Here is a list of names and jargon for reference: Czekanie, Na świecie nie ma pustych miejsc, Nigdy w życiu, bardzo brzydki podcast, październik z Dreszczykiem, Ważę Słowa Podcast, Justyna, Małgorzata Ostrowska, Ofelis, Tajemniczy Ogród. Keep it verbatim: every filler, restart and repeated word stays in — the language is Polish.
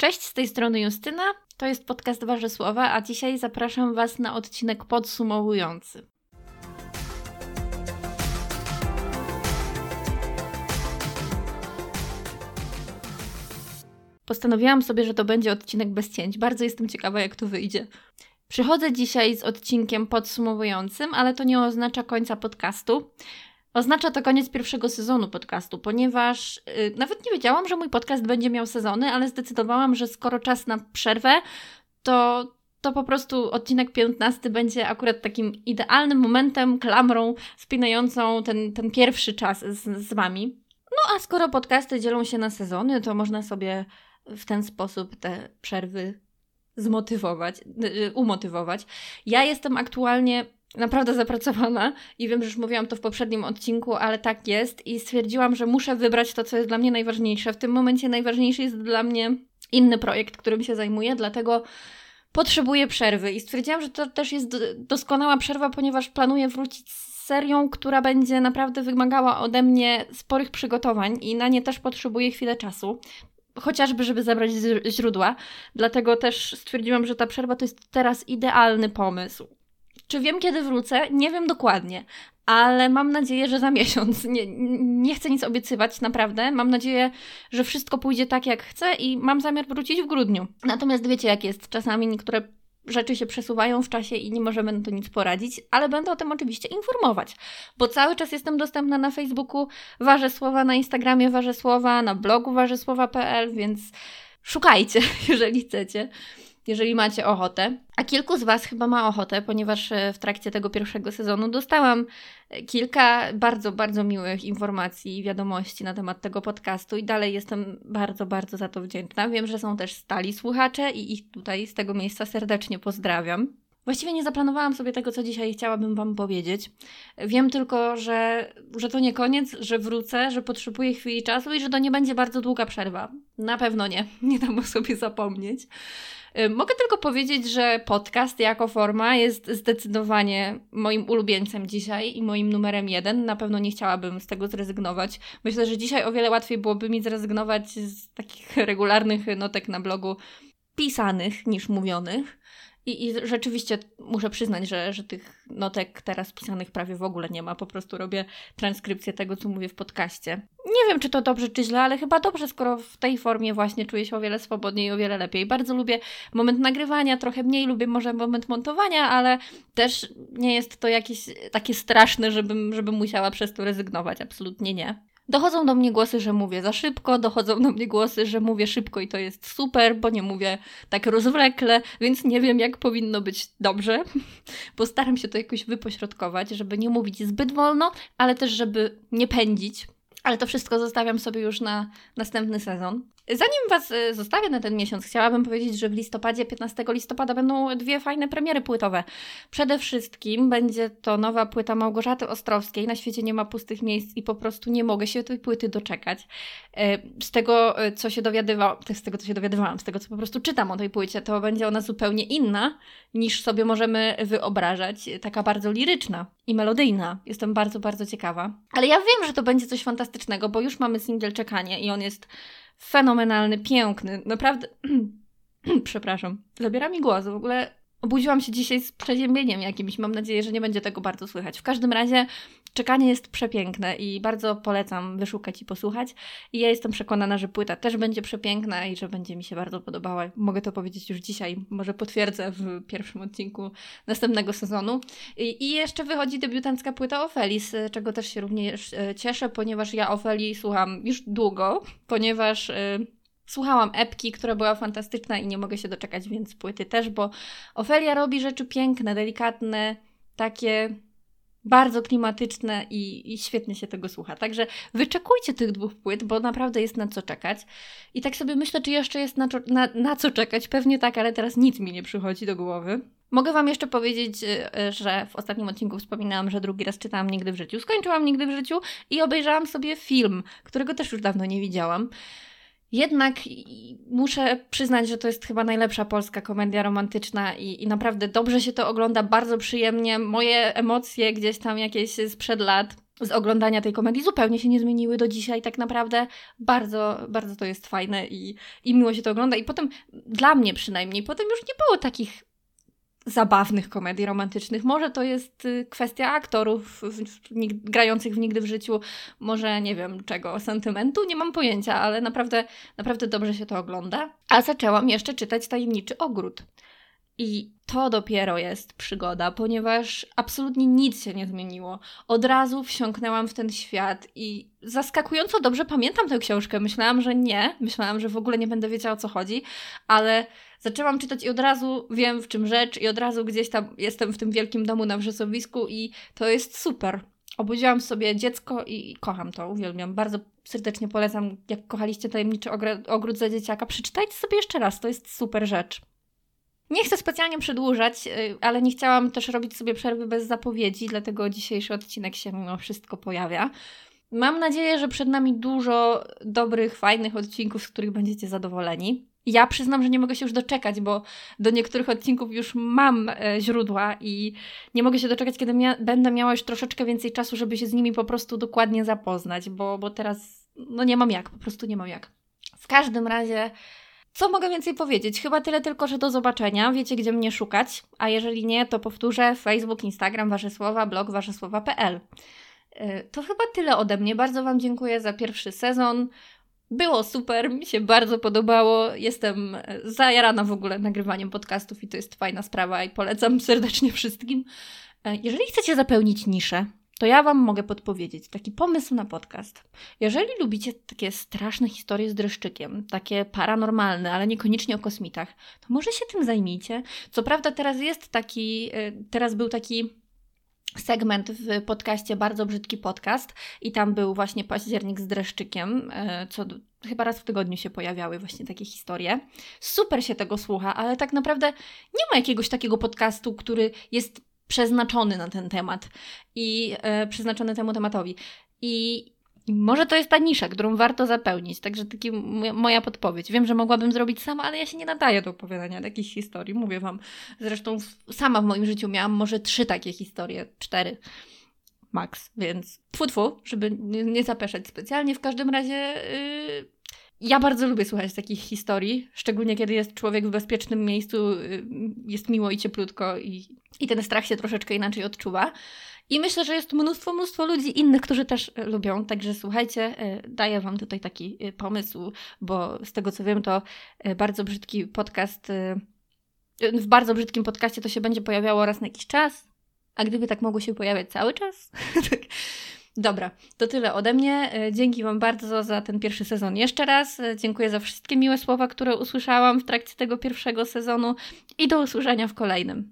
Cześć, z tej strony Justyna, to jest podcast Ważę Słowa, a dzisiaj zapraszam Was na odcinek podsumowujący. Postanowiłam sobie, że to będzie odcinek bez cięć. Bardzo jestem ciekawa, jak to wyjdzie. Przychodzę dzisiaj z odcinkiem podsumowującym, ale to nie oznacza końca podcastu. Oznacza to koniec pierwszego sezonu podcastu, ponieważ yy, nawet nie wiedziałam, że mój podcast będzie miał sezony, ale zdecydowałam, że skoro czas na przerwę, to, to po prostu odcinek piętnasty będzie akurat takim idealnym momentem, klamrą spinającą ten, ten pierwszy czas z, z Wami. No a skoro podcasty dzielą się na sezony, to można sobie w ten sposób te przerwy zmotywować, yy, umotywować. Ja jestem aktualnie naprawdę zapracowana i wiem, że już mówiłam to w poprzednim odcinku, ale tak jest i stwierdziłam, że muszę wybrać to, co jest dla mnie najważniejsze. W tym momencie najważniejszy jest dla mnie inny projekt, którym się zajmuję, dlatego potrzebuję przerwy i stwierdziłam, że to też jest doskonała przerwa, ponieważ planuję wrócić z serią, która będzie naprawdę wymagała ode mnie sporych przygotowań i na nie też potrzebuję chwilę czasu, chociażby żeby zebrać źródła, dlatego też stwierdziłam, że ta przerwa to jest teraz idealny pomysł. Czy wiem, kiedy wrócę? Nie wiem dokładnie, ale mam nadzieję, że za miesiąc. Nie, nie chcę nic obiecywać, naprawdę. Mam nadzieję, że wszystko pójdzie tak, jak chcę i mam zamiar wrócić w grudniu. Natomiast wiecie, jak jest. Czasami niektóre rzeczy się przesuwają w czasie i nie możemy na to nic poradzić, ale będę o tym oczywiście informować, bo cały czas jestem dostępna na Facebooku Ważę Słowa, na Instagramie Ważę Słowa, na blogu ważę słowa kropka p l, więc szukajcie, jeżeli chcecie. Jeżeli macie ochotę. A kilku z Was chyba ma ochotę, ponieważ w trakcie tego pierwszego sezonu dostałam kilka bardzo, bardzo miłych informacji i wiadomości na temat tego podcastu i dalej jestem bardzo, bardzo za to wdzięczna. Wiem, że są też stali słuchacze i ich tutaj z tego miejsca serdecznie pozdrawiam. Właściwie nie zaplanowałam sobie tego, co dzisiaj chciałabym Wam powiedzieć. Wiem tylko, że, że to nie koniec, że wrócę, że potrzebuję chwili czasu i że to nie będzie bardzo długa przerwa. Na pewno nie. Nie dam o sobie zapomnieć. Mogę tylko powiedzieć, że podcast jako forma jest zdecydowanie moim ulubieńcem dzisiaj i moim numerem jeden. Na pewno nie chciałabym z tego zrezygnować. Myślę, że dzisiaj o wiele łatwiej byłoby mi zrezygnować z takich regularnych notek na blogu pisanych niż mówionych. I, I rzeczywiście muszę przyznać, że, że tych notek teraz pisanych prawie w ogóle nie ma. Po prostu robię transkrypcję tego, co mówię w podcaście. Nie wiem, czy to dobrze, czy źle, ale chyba dobrze, skoro w tej formie właśnie czuję się o wiele swobodniej i o wiele lepiej. Bardzo lubię moment nagrywania, trochę mniej lubię może moment montowania, ale też nie jest to jakieś takie straszne, żebym, żebym musiała przez to rezygnować. Absolutnie nie. Dochodzą do mnie głosy, że mówię za szybko, dochodzą do mnie głosy, że mówię szybko i to jest super, bo nie mówię tak rozwlekle, więc nie wiem, jak powinno być dobrze. Postaram się to jakoś wypośrodkować, żeby nie mówić zbyt wolno, ale też żeby nie pędzić. Ale to wszystko zostawiam sobie już na następny sezon. Zanim Was zostawię na ten miesiąc, chciałabym powiedzieć, że w listopadzie, piętnastego listopada będą dwie fajne premiery płytowe. Przede wszystkim będzie to nowa płyta Małgorzaty Ostrowskiej, Na świecie nie ma pustych miejsc i po prostu nie mogę się tej płyty doczekać. Z tego, co się dowiadywałam, z tego, co się dowiadywałam, z tego, co po prostu czytam o tej płycie, to będzie ona zupełnie inna, niż sobie możemy wyobrażać. Taka bardzo liryczna i melodyjna. Jestem bardzo, bardzo ciekawa. Ale ja wiem, że to będzie coś fantastycznego, bo już mamy singiel Czekanie i on jest fenomenalny, piękny, naprawdę, przepraszam, zabiera mi głos, w ogóle obudziłam się dzisiaj z przeziębieniem jakimś, mam nadzieję, że nie będzie tego bardzo słychać. W każdym razie Czekanie jest przepiękne i bardzo polecam wyszukać i posłuchać i ja jestem przekonana, że płyta też będzie przepiękna i że będzie mi się bardzo podobała. Mogę to powiedzieć już dzisiaj, może potwierdzę w pierwszym odcinku następnego sezonu. I, i jeszcze wychodzi debiutancka płyta Ofelis, czego też się również cieszę, ponieważ ja Ofeli słucham już długo, ponieważ Yy, Słuchałam epki, która była fantastyczna i nie mogę się doczekać, więc płyty też, bo Ofelia robi rzeczy piękne, delikatne, takie bardzo klimatyczne i, i świetnie się tego słucha. Także wyczekujcie tych dwóch płyt, bo naprawdę jest na co czekać. I tak sobie myślę, czy jeszcze jest na, na, na co czekać. Pewnie tak, ale teraz nic mi nie przychodzi do głowy. Mogę Wam jeszcze powiedzieć, że w ostatnim odcinku wspominałam, że drugi raz czytałam Nigdy w życiu. Skończyłam Nigdy w życiu i obejrzałam sobie film, którego też już dawno nie widziałam. Jednak muszę przyznać, że to jest chyba najlepsza polska komedia romantyczna i, i naprawdę dobrze się to ogląda, bardzo przyjemnie. Moje emocje gdzieś tam jakieś sprzed lat z oglądania tej komedii zupełnie się nie zmieniły do dzisiaj. Tak naprawdę bardzo, bardzo to jest fajne i, i miło się to ogląda. I potem, dla mnie przynajmniej, potem już nie było takich zabawnych komedii romantycznych. Może to jest kwestia aktorów w, w, w, grających w Nigdy w życiu, może nie wiem czego, sentymentu, nie mam pojęcia, ale naprawdę, naprawdę dobrze się to ogląda. A zaczęłam jeszcze czytać Tajemniczy Ogród. I to dopiero jest przygoda, ponieważ absolutnie nic się nie zmieniło. Od razu wsiąknęłam w ten świat i zaskakująco dobrze pamiętam tę książkę. Myślałam, że nie. Myślałam, że w ogóle nie będę wiedziała, o co chodzi, ale zaczęłam czytać i od razu wiem, w czym rzecz i od razu gdzieś tam jestem w tym wielkim domu na wrzosowisku i to jest super. Obudziłam sobie dziecko i kocham to, uwielbiam. Bardzo serdecznie polecam, jak kochaliście Tajemniczy Ogród za dzieciaka, przeczytajcie sobie jeszcze raz, to jest super rzecz. Nie chcę specjalnie przedłużać, ale nie chciałam też robić sobie przerwy bez zapowiedzi, dlatego dzisiejszy odcinek się mimo wszystko pojawia. Mam nadzieję, że przed nami dużo dobrych, fajnych odcinków, z których będziecie zadowoleni. Ja przyznam, że nie mogę się już doczekać, bo do niektórych odcinków już mam źródła i nie mogę się doczekać, kiedy mia- będę miała już troszeczkę więcej czasu, żeby się z nimi po prostu dokładnie zapoznać, bo, bo teraz no nie mam jak, po prostu nie mam jak. W każdym razie... Co mogę więcej powiedzieć? Chyba tyle tylko, że do zobaczenia. Wiecie, gdzie mnie szukać. A jeżeli nie, to powtórzę. Facebook, Instagram, Wasze Słowa, blog wasze słowa kropka p l. To chyba tyle ode mnie. Bardzo Wam dziękuję za pierwszy sezon. Było super, mi się bardzo podobało. Jestem zajarana w ogóle nagrywaniem podcastów i to jest fajna sprawa i polecam serdecznie wszystkim. Jeżeli chcecie zapełnić niszę, to ja Wam mogę podpowiedzieć taki pomysł na podcast. Jeżeli lubicie takie straszne historie z dreszczykiem, takie paranormalne, ale niekoniecznie o kosmitach, to może się tym zajmijcie. Co prawda teraz jest taki, teraz był taki segment w podcaście Bardzo Brzydki Podcast i tam był właśnie Październik z Dreszczykiem, co chyba raz w tygodniu się pojawiały właśnie takie historie. Super się tego słucha, ale tak naprawdę nie ma jakiegoś takiego podcastu, który jest przeznaczony na ten temat i e, przeznaczony temu tematowi. I może to jest ta nisza, którą warto zapełnić. Także taka m- moja podpowiedź. Wiem, że mogłabym zrobić sama, ale ja się nie nadaję do opowiadania takich historii. Mówię Wam. Zresztą sama w moim życiu miałam może trzy takie historie, cztery max. Więc tfu, tfu, żeby nie, nie zapeszać specjalnie. W każdym razie... Yy... Ja bardzo lubię słuchać takich historii, szczególnie kiedy jest człowiek w bezpiecznym miejscu, jest miło i cieplutko i, i ten strach się troszeczkę inaczej odczuwa. I myślę, że jest mnóstwo, mnóstwo ludzi innych, którzy też lubią, także słuchajcie, daję Wam tutaj taki pomysł, bo z tego co wiem, to bardzo brzydki podcast, w bardzo brzydkim podcaście to się będzie pojawiało raz na jakiś czas, a gdyby tak mogło się pojawiać cały czas... Dobra, to tyle ode mnie. Dzięki Wam bardzo za ten pierwszy sezon jeszcze raz. Dziękuję za wszystkie miłe słowa, które usłyszałam w trakcie tego pierwszego sezonu i do usłyszenia w kolejnym.